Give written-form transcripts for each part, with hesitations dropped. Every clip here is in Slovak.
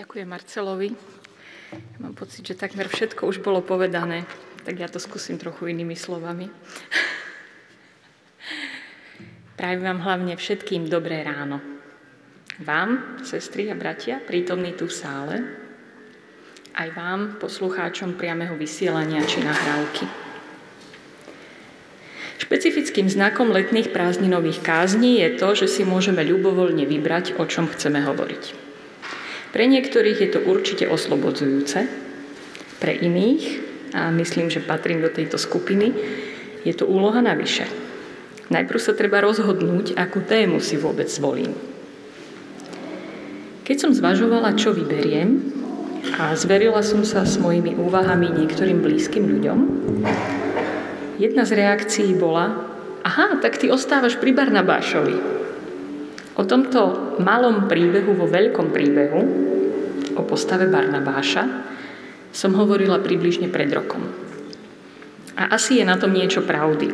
Ďakujem Marcelovi. Ja mám pocit, že takmer všetko už bolo povedané, tak ja to skúsim trochu inými slovami. Prajem vám hlavne všetkým dobré ráno. Vám, sestry a bratia, prítomní tu v sále, aj vám, poslucháčom priameho vysielania či nahrávky. Špecifickým znakom letných prázdninových kázní je to, že si môžeme ľubovoľne vybrať, o čom chceme hovoriť. Pre niektorých je to určite oslobodzujúce, pre iných, a myslím, že patrím do tejto skupiny, je to úloha navyše. Najprv sa treba rozhodnúť, akú tému si vôbec zvolím. Keď som zvažovala, čo vyberiem, a zverila som sa s mojimi úvahami niektorým blízkym ľuďom, jedna z reakcií bola: aha, tak ty ostávaš pri Barnabášovi. O tomto malom príbehu vo veľkom príbehu, o postave Barnabáša, som hovorila približne pred rokom. A asi je na tom niečo pravdy.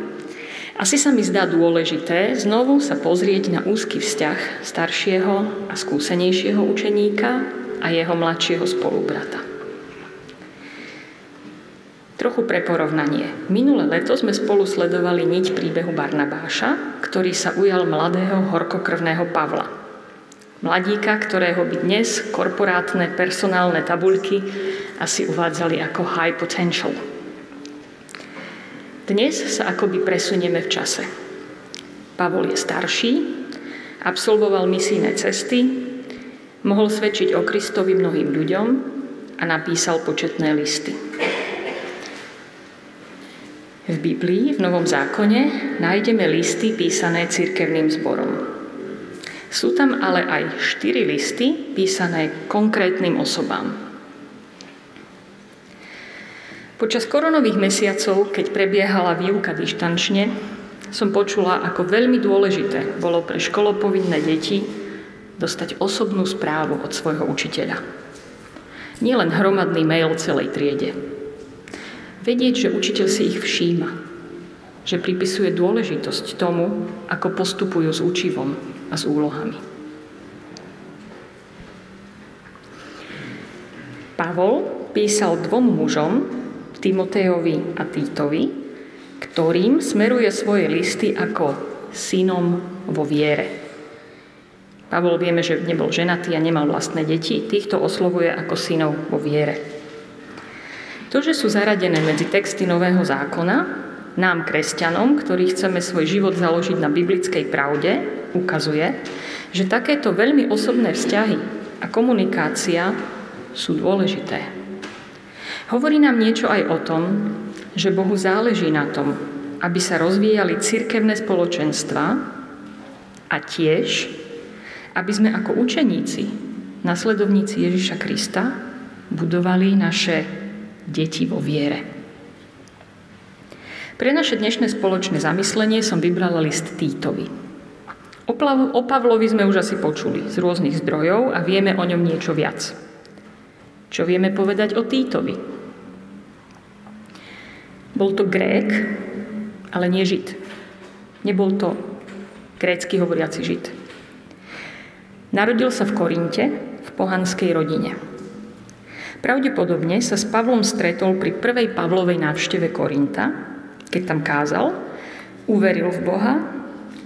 Asi sa mi zdá dôležité znovu sa pozrieť na úzky vzťah staršieho a skúsenejšieho učeníka a jeho mladšieho spolubrata. Trochu pre porovnanie. Minulé leto sme spolu sledovali niť príbehu Barnabáša, ktorý sa ujal mladého horkokrvného Pavla. Mladíka, ktorého by dnes korporátne personálne tabuľky asi uvádzali ako high potential. Dnes sa akoby presunieme v čase. Pavol je starší, absolvoval misijné cesty, mohol svedčiť o Kristovi mnohým ľuďom a napísal početné listy. V Biblii, v Novom zákone, nájdeme listy písané cirkevným zborom. Sú tam ale aj 4 listy písané konkrétnym osobám. Počas koronových mesiacov, keď prebiehala výuka dištančne, som počula, ako veľmi dôležité bolo pre školopovinné deti dostať osobnú správu od svojho učiteľa. Nielen hromadný mail celej triede. Vedieť, že učiteľ si ich všíma, že pripisuje dôležitosť tomu, ako postupujú s učivom a s úlohami. Pavol písal 2 mužom, Timotejovi a Títovi, ktorým smeruje svoje listy ako synom vo viere. Pavol vieme, že nebol ženatý a nemal vlastné deti, týchto oslovuje ako synov vo viere. To, že sú zaradené medzi texty Nového zákona, nám, kresťanom, ktorí chceme svoj život založiť na biblickej pravde, ukazuje, že takéto veľmi osobné vzťahy a komunikácia sú dôležité. Hovorí nám niečo aj o tom, že Bohu záleží na tom, aby sa rozvíjali cirkevné spoločenstva a tiež, aby sme ako učeníci, nasledovníci Ježiša Krista, budovali naše deti vo viere. Pre naše dnešné spoločné zamyslenie som vybrala list Títovi. O Pavlovi sme už asi počuli z rôznych zdrojov a vieme o ňom niečo viac. Čo vieme povedať o Títovi? Bol to Grék, ale nie Žid. Nebol to grécky hovoriaci Žid. Narodil sa v Korinte, v pohanskej rodine. Pravdepodobne sa s Pavlom stretol pri prvej Pavlovej návšteve Korinta, keď tam kázal, uveril v Boha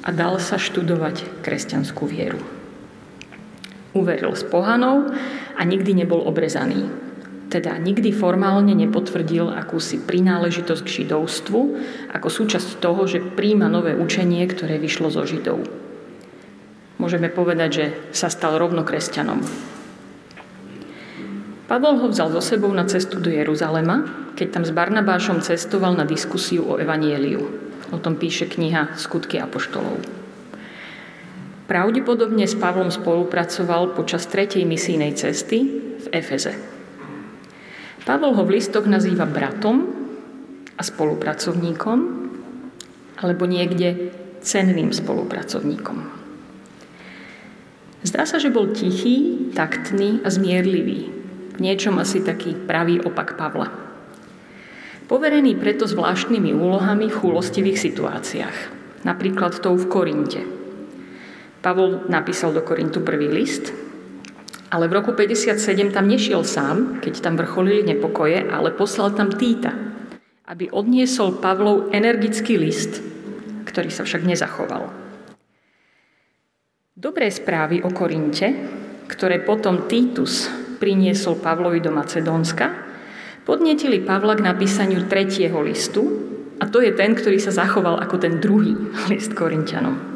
a dal sa študovať kresťanskú vieru. Uveril z pohanov a nikdy nebol obrezaný. Teda nikdy formálne nepotvrdil akúsi prináležitosť k židovstvu ako súčasť toho, že prijíma nové učenie, ktoré vyšlo zo Židov. Môžeme povedať, že sa stal rovno kresťanom. Pavol ho vzal so sebou na cestu do Jeruzalema, keď tam s Barnabášom cestoval na diskusiu o evanjeliu. O tom píše kniha Skutky apoštolov. Pravdepodobne s Pavlom spolupracoval počas 3. misijnej cesty v Efeze. Pavol ho v listoch nazýva bratom a spolupracovníkom, alebo niekde cenným spolupracovníkom. Zdá sa, že bol tichý, taktný a zmierlivý. V niečom asi taký pravý opak Pavla. Poverený preto zvláštnymi úlohami v chúlostivých situáciách. Napríklad tou v Korinte. Pavol napísal do Korintu prvý list Ale v roku 57 tam nešiel sám, keď tam vrcholili nepokoje, ale poslal tam Títa, aby odniesol Pavlov energický list, ktorý sa však nezachoval. Dobré správy o Korinte, ktoré potom Títus priniesol Pavlovi do Macedónska, podnietili Pavla k napísaniu 3. listu, a to je ten, ktorý sa zachoval ako ten druhý list Korinťanom.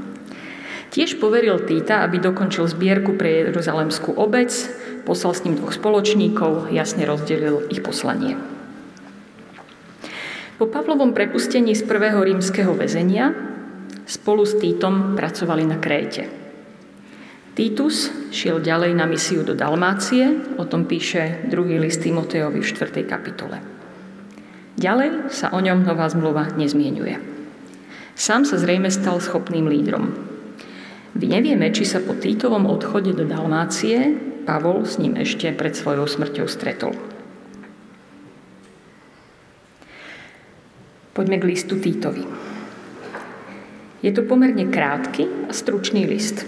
Tiež poveril Títa, aby dokončil zbierku pre Jeruzalemskú obec, poslal s ním 2 spoločníkov, jasne rozdelil ich poslanie. Po Pavlovom prepustení z 1. rímskeho väzenia spolu s Títom pracovali na Kréte. Títus šiel ďalej na misiu do Dalmácie, o tom píše 2. list Timotejovi v 4. kapitole. Ďalej sa o ňom nová zmluva nezmienuje. Sám sa zrejme stal schopným lídrom. Nevieme, či sa po Títovom odchode do Dalmácie Pavol s ním ešte pred svojou smrťou stretol. Poďme k listu Títovi. Je to pomerne krátky a stručný list.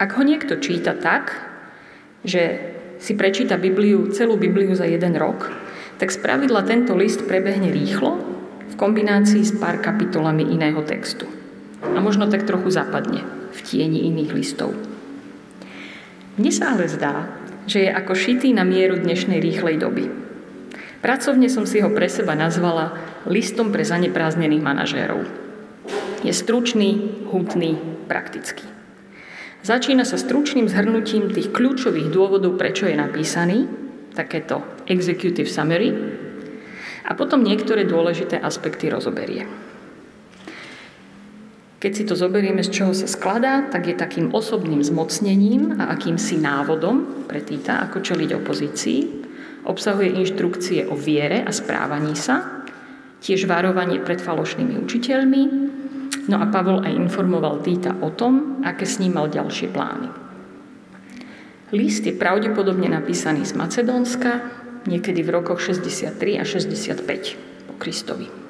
Ak ho niekto číta tak, že si prečíta Bibliu, celú Bibliu za 1 rok, tak spravidla tento list prebehne rýchlo v kombinácii s pár kapitolami iného textu. A možno tak trochu zapadne v tieni iných listov. Mne sa ale zdá, že je ako šitý na mieru dnešnej rýchlej doby. Pracovne som si ho pre seba nazvala listom pre zanepráznených manažérov. Je stručný, hutný, praktický. Začína sa stručným zhrnutím tých kľúčových dôvodov, prečo je napísaný, takéto executive summary, a potom niektoré dôležité aspekty rozoberie. Keď si to zoberieme, z čoho sa skladá, tak je takým osobným zmocnením a akýmsi návodom pre Títa, ako čeliť opozícii. Obsahuje inštrukcie o viere a správaní sa, tiež varovanie pred falošnými učiteľmi. No a Pavol aj informoval Títa o tom, aké s ním mal ďalšie plány. List je pravdepodobne napísaný z Macedónska, niekedy v rokoch 63 a 65 po Kristovi.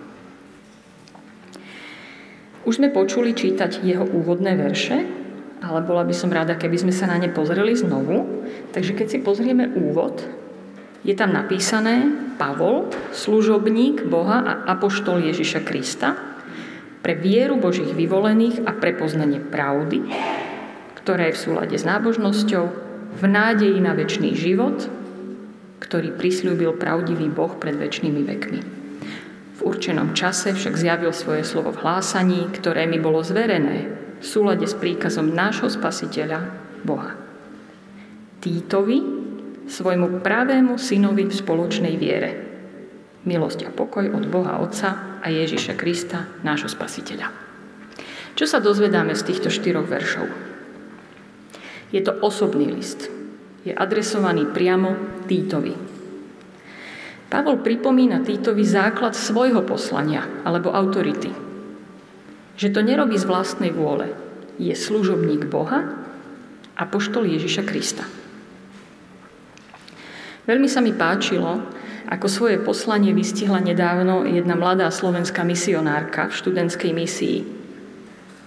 Už sme počuli čítať jeho úvodné verše, ale bola by som rada, keby sme sa na ne pozreli znovu. Takže keď si pozrieme úvod, je tam napísané Pavol, služobník Boha a apoštol Ježiša Krista, pre vieru Božích vyvolených a pre poznanie pravdy, ktorá je v súlade s nábožnosťou, v nádeji na večný život, ktorý prisľúbil pravdivý Boh pred večnými vekmi. V určenom čase však zjavil svoje slovo v hlásaní, ktoré mi bolo zverené v súlade s príkazom nášho Spasiteľa, Boha. Títovi, svojmu pravému synovi v spoločnej viere. Milosť a pokoj od Boha Otca a Ježiša Krista, nášho Spasiteľa. Čo sa dozvedáme z týchto 4 veršov? Je to osobný list. Je adresovaný priamo Títovi. Pavol pripomína Títovi základ svojho poslania alebo autority. Že to nerobí z vlastnej vôle. Je služobník Boha a apoštol Ježiša Krista. Veľmi sa mi páčilo, ako svoje poslanie vystihla nedávno jedna mladá slovenská misionárka v študentskej misii.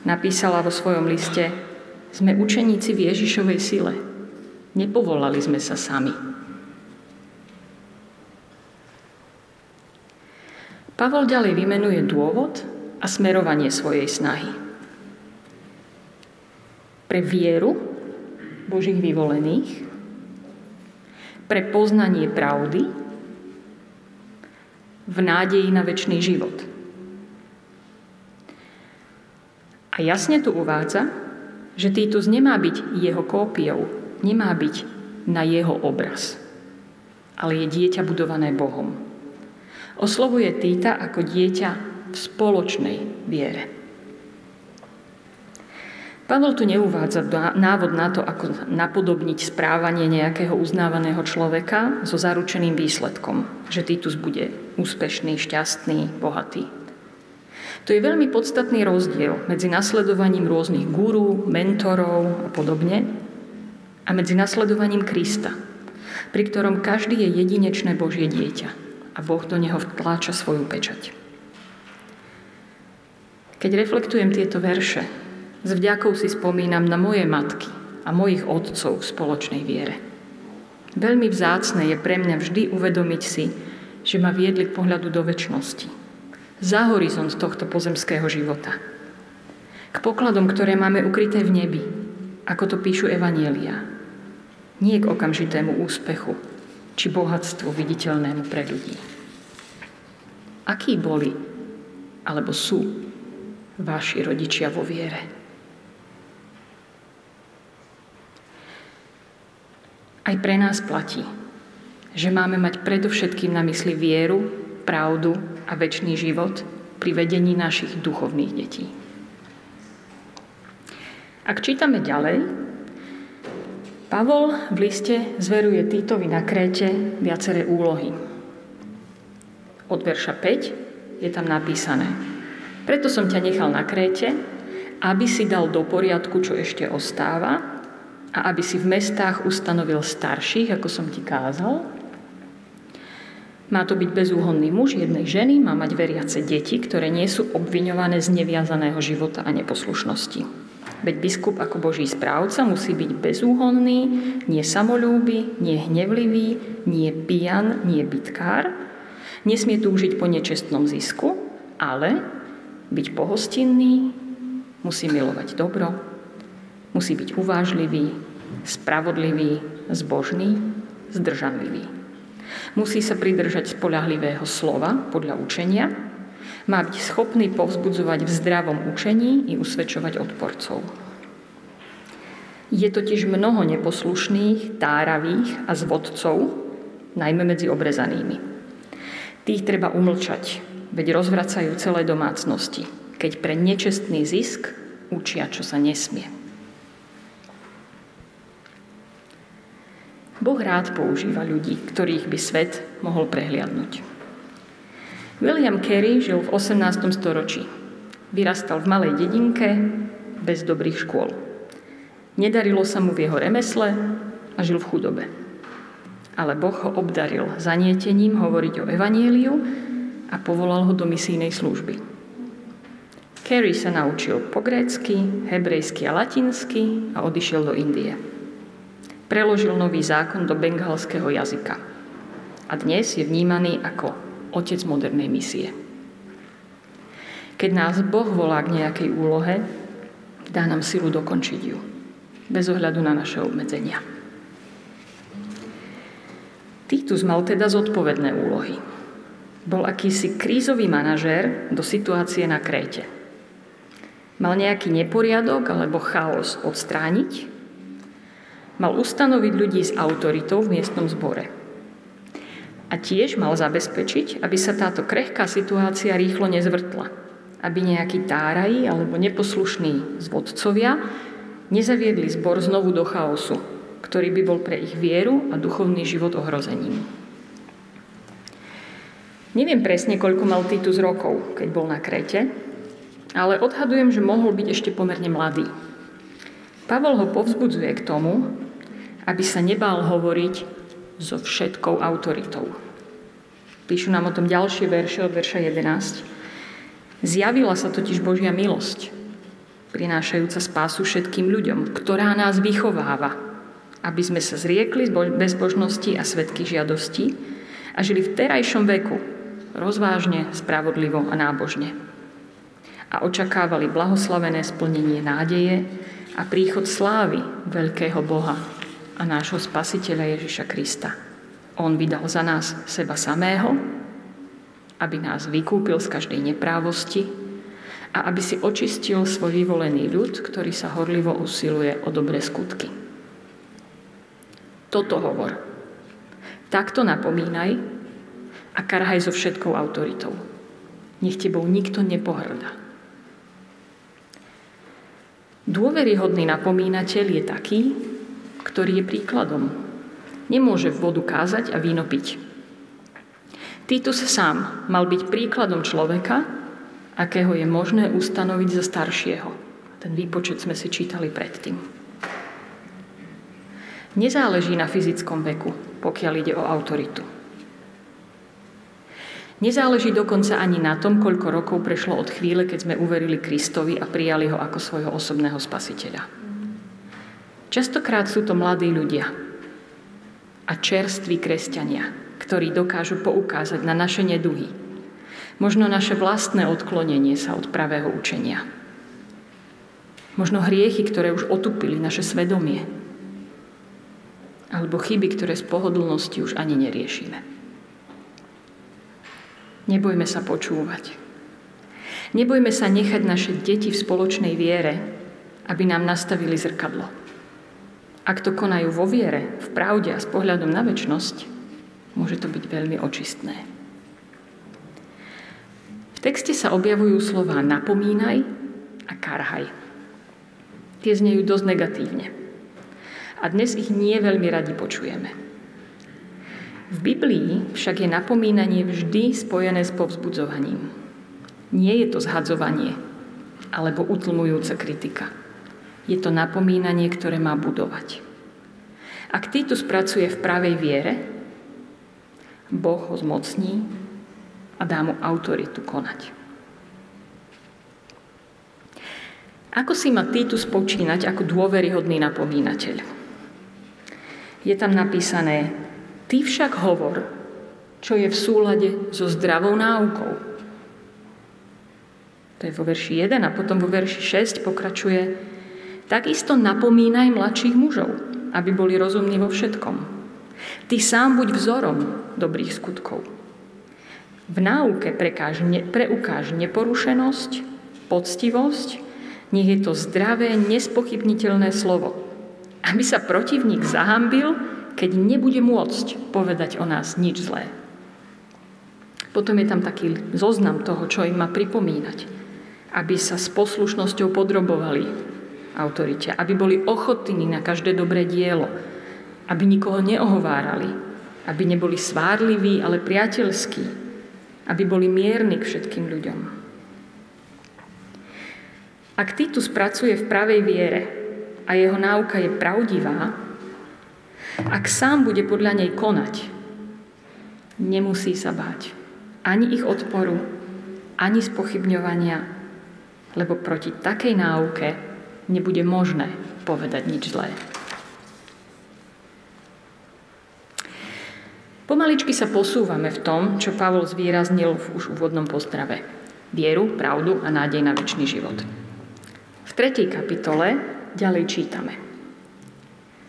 Napísala vo svojom liste: Sme učeníci v Ježišovej sile. Nepovolali sme sa sami. Pavol ďalej vymenuje dôvod a smerovanie svojej snahy. Pre vieru Božích vyvolených, pre poznanie pravdy, v nádeji na večný život. A jasne tu uvádza, že Títus nemá byť jeho kópiou, nemá byť na jeho obraz, ale je dieťa budované Bohom. Oslovuje Títa ako dieťa v spoločnej viere. Pavol tu neuvádza návod na to, ako napodobniť správanie nejakého uznávaného človeka so zaručeným výsledkom, že Títus bude úspešný, šťastný, bohatý. To je veľmi podstatný rozdiel medzi nasledovaním rôznych gurú, mentorov a podobne a medzi nasledovaním Krista, pri ktorom každý je jedinečné Božie dieťa. A Boh do neho vtláča svoju pečať. Keď reflektujem tieto verše, s vďakou si spomínam na moje matky a a mojich otcov v spoločnej viere. Veľmi vzácne je pre mňa vždy uvedomiť si, že ma viedli k pohľadu do večnosti, za horizont tohto pozemského života, k pokladom, ktoré máme ukryté v nebi, ako to píšu evanjeliá. Nie k okamžitému úspechu či bohatstvu viditeľnému pre ľudí. Akí boli, alebo sú, vaši rodičia vo viere? Aj pre nás platí, že máme mať predovšetkým na mysli vieru, pravdu a večný život pri vedení našich duchovných detí. Ak čítame ďalej, Pavol v liste zveruje Títovi na Kréte viaceré úlohy. Od verša 5 je tam napísané: Preto som ťa nechal na Kréte, aby si dal do poriadku, čo ešte ostáva, a aby si v mestách ustanovil starších, ako som ti kázal. Má to byť bezúhonný muž jednej ženy, má mať veriace deti, ktoré nie sú obviňované z neviazaného života a neposlušnosti. Veď biskup ako boží správca musí byť bezúhonný, nie samolúby, nie hnevlivý, nie pijan, nie bitkár. Nesmie túžiť po nečestnom zisku, ale byť pohostinný, musí milovať dobro, musí byť uvážlivý, spravodlivý, zbožný, zdržanlivý. Musí sa pridržať spoľahlivého slova podľa učenia. Má byť schopný povzbudzovať v zdravom učení i usvedčovať odporcov. Je totiž mnoho neposlušných, táravých a zvodcov, najmä medzi obrezanými. Tých treba umlčať, veď rozvracajú celé domácnosti, keď pre nečestný zisk učia, čo sa nesmie. Boh rád používa ľudí, ktorých by svet mohol prehliadnúť. William Carey žil v 18. storočí. Vyrastal v malej dedinke bez dobrých škôl. Nedarilo sa mu v jeho remesle a žil v chudobe. Ale Boh ho obdaril zanietením hovoriť o evanjeliu a povolal ho do misijnej služby. Carey sa naučil po grécky, hebrejsky a latinsky a odišiel do Indie. Preložil nový zákon do bengalského jazyka. A dnes je vnímaný ako otec modernej misie. Keď nás Boh volá k nejakej úlohe, dá nám silu dokončiť ju, bez ohľadu na naše obmedzenia. Títus mal teda zodpovedné úlohy. Bol akýsi krízový manažér do situácie na Kréte. Mal nejaký neporiadok alebo chaos odstrániť, mal ustanoviť ľudí s autoritou v miestnom zbore. A tiež mal zabezpečiť, aby sa táto krehká situácia rýchlo nezvrtla, aby nejakí táraji alebo neposlušní zvodcovia nezaviedli zbor znovu do chaosu, ktorý by bol pre ich vieru a duchovný život ohrozením. Neviem presne, koľko mal Títus rokov, keď bol na Kréte, ale odhadujem, že mohol byť ešte pomerne mladý. Pavol ho povzbudzuje k tomu, aby sa nebál hovoriť so všetkou autoritou. Píšu nám o tom ďalšie verše od verša 11. Zjavila sa totiž Božia milosť, prinášajúca spásu všetkým ľuďom, ktorá nás vychováva, aby sme sa zriekli bezbožnosti a svedky žiadosti a žili v terajšom veku rozvážne, spravodlivo a nábožne. A očakávali blahoslavené splnenie nádeje a príchod slávy veľkého Boha a nášho Spasiteľa Ježiša Krista. On vydal za nás seba samého, aby nás vykúpil z každej neprávosti a aby si očistil svoj vyvolený ľud, ktorý sa horlivo usiluje o dobré skutky. Toto hovor. Takto napomínaj a karhaj so všetkou autoritou. Nech tebou nikto nepohrda. Dôveryhodný napomínateľ je taký, ktorý je príkladom. Nemôže vodu kázať a víno piť. Títus sám mal byť príkladom človeka, akého je možné ustanoviť za staršieho. Ten výpočet sme si čítali predtým. Nezáleží na fyzickom veku, pokiaľ ide o autoritu. Nezáleží dokonca ani na tom, koľko rokov prešlo od chvíle, keď sme uverili Kristovi a prijali ho ako svojho osobného spasiteľa. Častokrát sú to mladí ľudia a čerství kresťania, ktorí dokážu poukázať na naše neduhy. Možno naše vlastné odklonenie sa od pravého učenia. Možno hriechy, ktoré už otupili naše svedomie. Alebo chyby, ktoré z pohodlnosti už ani neriešime. Nebojme sa počúvať. Nebojme sa nechať naše deti v spoločnej viere, aby nám nastavili zrkadlo. Ak to konajú vo viere, v pravde a s pohľadom na večnosť, môže to byť veľmi očistné. V texte sa objavujú slová napomínaj a karhaj. Tie znejú dosť negatívne. A dnes ich nie veľmi radi počujeme. V Biblii však je napomínanie vždy spojené s povzbudzovaním. Nie je to zhadzovanie alebo utlmujúca kritika. Je to napomínanie, ktoré má budovať. Ak Títus pracuje v pravej viere, Boh ho zmocní a dá mu autoritu konať. Ako si má Títus počínať ako dôveryhodný napomínateľ? Je tam napísané: Ty však hovor, čo je v súlade so zdravou náukou. To je vo verši 1 a potom vo verši 6 pokračuje: Takisto napomínaj mladších mužov, aby boli rozumní vo všetkom. Ty sám buď vzorom dobrých skutkov. V náuke preukáž neporušenosť, poctivosť. Nech je to zdravé, nespochybniteľné slovo, aby sa protivník zahambil, keď nebude môcť povedať o nás nič zlé. Potom je tam taký zoznam toho, čo im má pripomínať, aby sa s poslušnosťou podrobovali autorite, aby boli ochotní na každé dobré dielo, aby nikoho neohovárali, aby neboli svárliví, ale priateľskí, aby boli mierni k všetkým ľuďom. Ak Títus pracuje v pravej viere a jeho náuka je pravdivá, ak sám bude podľa nej konať, nemusí sa báť ani ich odporu, ani spochybňovania, lebo proti takej náuke nebude možné povedať nič zlé. Pomaličky sa posúvame v tom, čo Pavol zvýraznil v už úvodnom pozdrave. Vieru, pravdu a nádej na večný život. V 3. kapitole ďalej čítame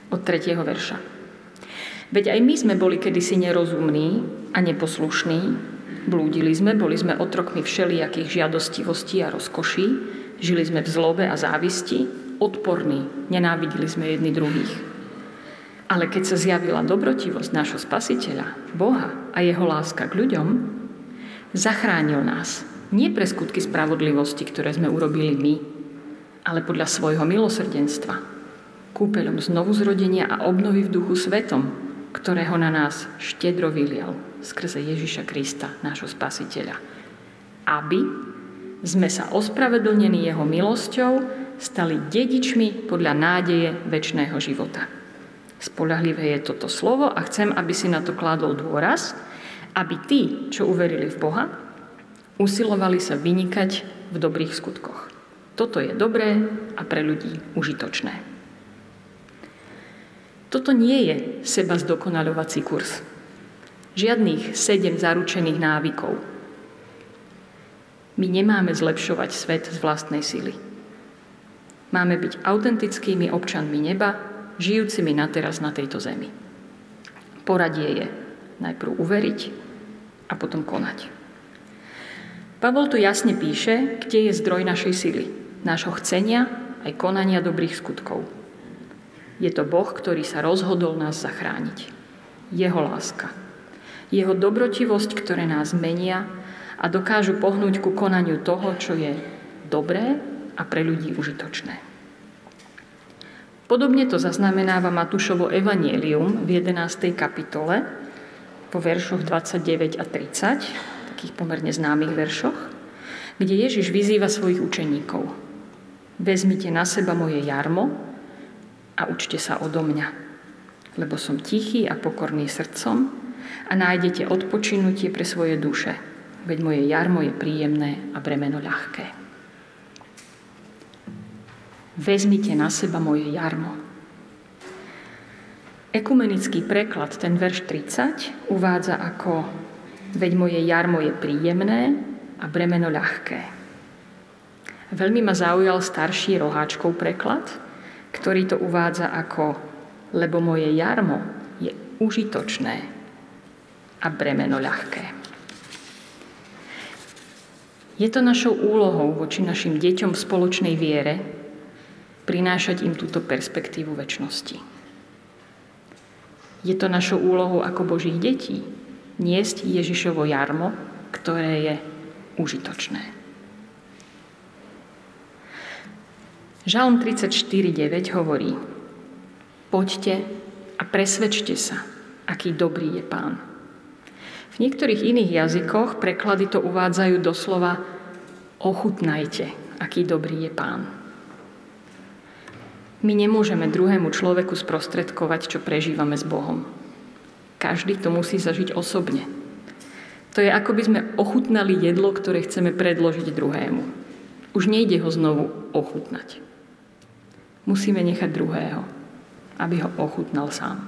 od 3. verša. Veď aj my sme boli kedysi nerozumní a neposlušní, blúdili sme, boli sme otrokmi všelijakých žiadostivostí a rozkoší, žili sme v zlobe a závisti, odporní, nenávideli sme jedni druhých. Ale keď sa zjavila dobrotivosť nášho Spasiteľa, Boha a jeho láska k ľuďom, zachránil nás, nie pre skutky spravodlivosti, ktoré sme urobili my, ale podľa svojho milosrdenstva, kúpeľom znovu zrodenia a obnovy v duchu svetom, ktorého na nás štedro vylial skrze Ježiša Krista, nášho Spasiteľa, aby sme sa ospravedlnení jeho milosťou stali dedičmi podľa nádeje večného života. Spoľahlivé je toto slovo a chcem, aby si na to kládol dôraz, aby tí, čo uverili v Boha, usilovali sa vynikať v dobrých skutkoch. Toto je dobré a pre ľudí užitočné. Toto nie je seba zdokonaľovací kurz. Žiadnych 7 zaručených návykov. My nemáme zlepšovať svet z vlastnej sily. Máme byť autentickými občanmi neba, žijúcimi na teraz na tejto zemi. Poradie je najprv uveriť a potom konať. Pavol tu jasne píše, kde je zdroj našej sily, nášho chcenia aj konania dobrých skutkov. Je to Boh, ktorý sa rozhodol nás zachrániť. Jeho láska. Jeho dobrotivosť, ktoré nás menia a dokážu pohnúť ku konaniu toho, čo je dobré a pre ľudí užitočné. Podobne to zaznamenáva Matúšovo evanjelium v 11. kapitole po veršoch 29 a 30, takých pomerne známych veršoch, kde Ježiš vyzýva svojich učeníkov: Vezmite na seba moje jarmo a učte sa odo mňa, lebo som tichý a pokorný srdcom a nájdete odpočinutie pre svoje duše, veď moje jarmo je príjemné a bremeno ľahké. Vezmite na seba moje jarmo. Ekumenický preklad, ten verš 30, uvádza ako: veď moje jarmo je príjemné a bremeno ľahké. Veľmi ma zaujal starší Roháčkov preklad, ktorý to uvádza ako: lebo moje jarmo je užitočné a bremeno ľahké. Je to našou úlohou voči našim deťom v spoločnej viere prinášať im túto perspektívu večnosti. Je to našou úlohou ako Božích detí niesť Ježišovo jarmo, ktoré je užitočné. Žalm 34.9 hovorí: poďte a presvedčte sa, aký dobrý je Pán. V niektorých iných jazykoch preklady to uvádzajú doslova: ochutnajte, aký dobrý je Pán. My nemôžeme druhému človeku sprostredkovať, čo prežívame s Bohom. Každý to musí zažiť osobne. To je, ako by sme ochutnali jedlo, ktoré chceme predložiť druhému. Už nejde ho znovu ochutnať. Musíme nechať druhého, aby ho ochutnal sám.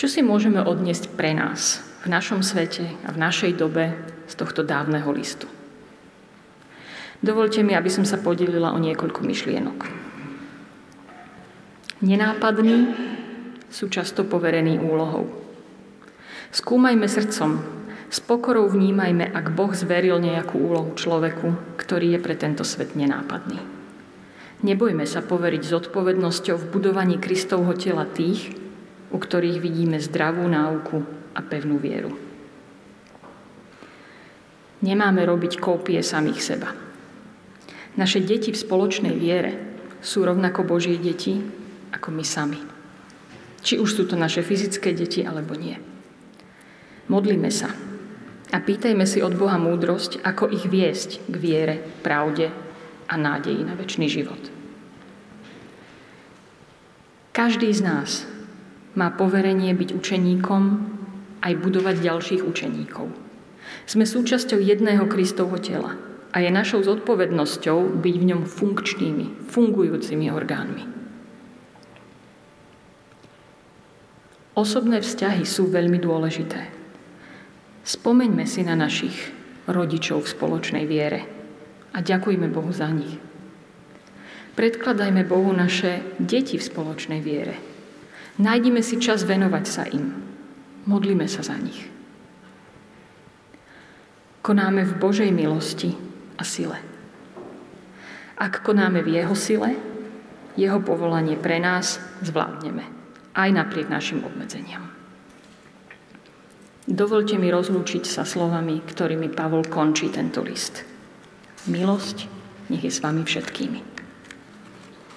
Čo si môžeme odniesť pre nás v našom svete a v našej dobe z tohto dávneho listu? Dovoľte mi, aby som sa podelila o niekoľko myšlienok. Nenápadní sú často poverení úlohou. Skúmajme srdcom, s pokorou vnímajme, ak Boh zveril nejakú úlohu človeku, ktorý je pre tento svet nenápadný. Nebojme sa poveriť zodpovednosťou v budovaní Kristovho tela tých, u ktorých vidíme zdravú náuku a pevnú vieru. Nemáme robiť kópie samých seba. Naše deti v spoločnej viere sú rovnako Božie deti ako my sami. Či už sú to naše fyzické deti, alebo nie. Modlíme sa a pýtajme si od Boha múdrosť, ako ich viesť k viere, pravde a nádeji na večný život. Každý z nás má poverenie byť učeníkom aj budovať ďalších učeníkov. Sme súčasťou jedného Kristovho tela a je našou zodpovednosťou byť v ňom funkčnými, fungujúcimi orgánmi. Osobné vzťahy sú veľmi dôležité. Spomeňme si na našich rodičov v spoločnej viere a ďakujme Bohu za nich. Predkladajme Bohu naše deti v spoločnej viere. Nájdime si čas venovať sa im. Modlíme sa za nich. Konáme v Božej milosti a sile. Ak konáme v jeho sile, jeho povolanie pre nás zvládneme, aj napriek našim obmedzeniam. Dovoľte mi rozlúčiť sa slovami, ktorými Pavol končí tento list. Milosť nech je s vami všetkými.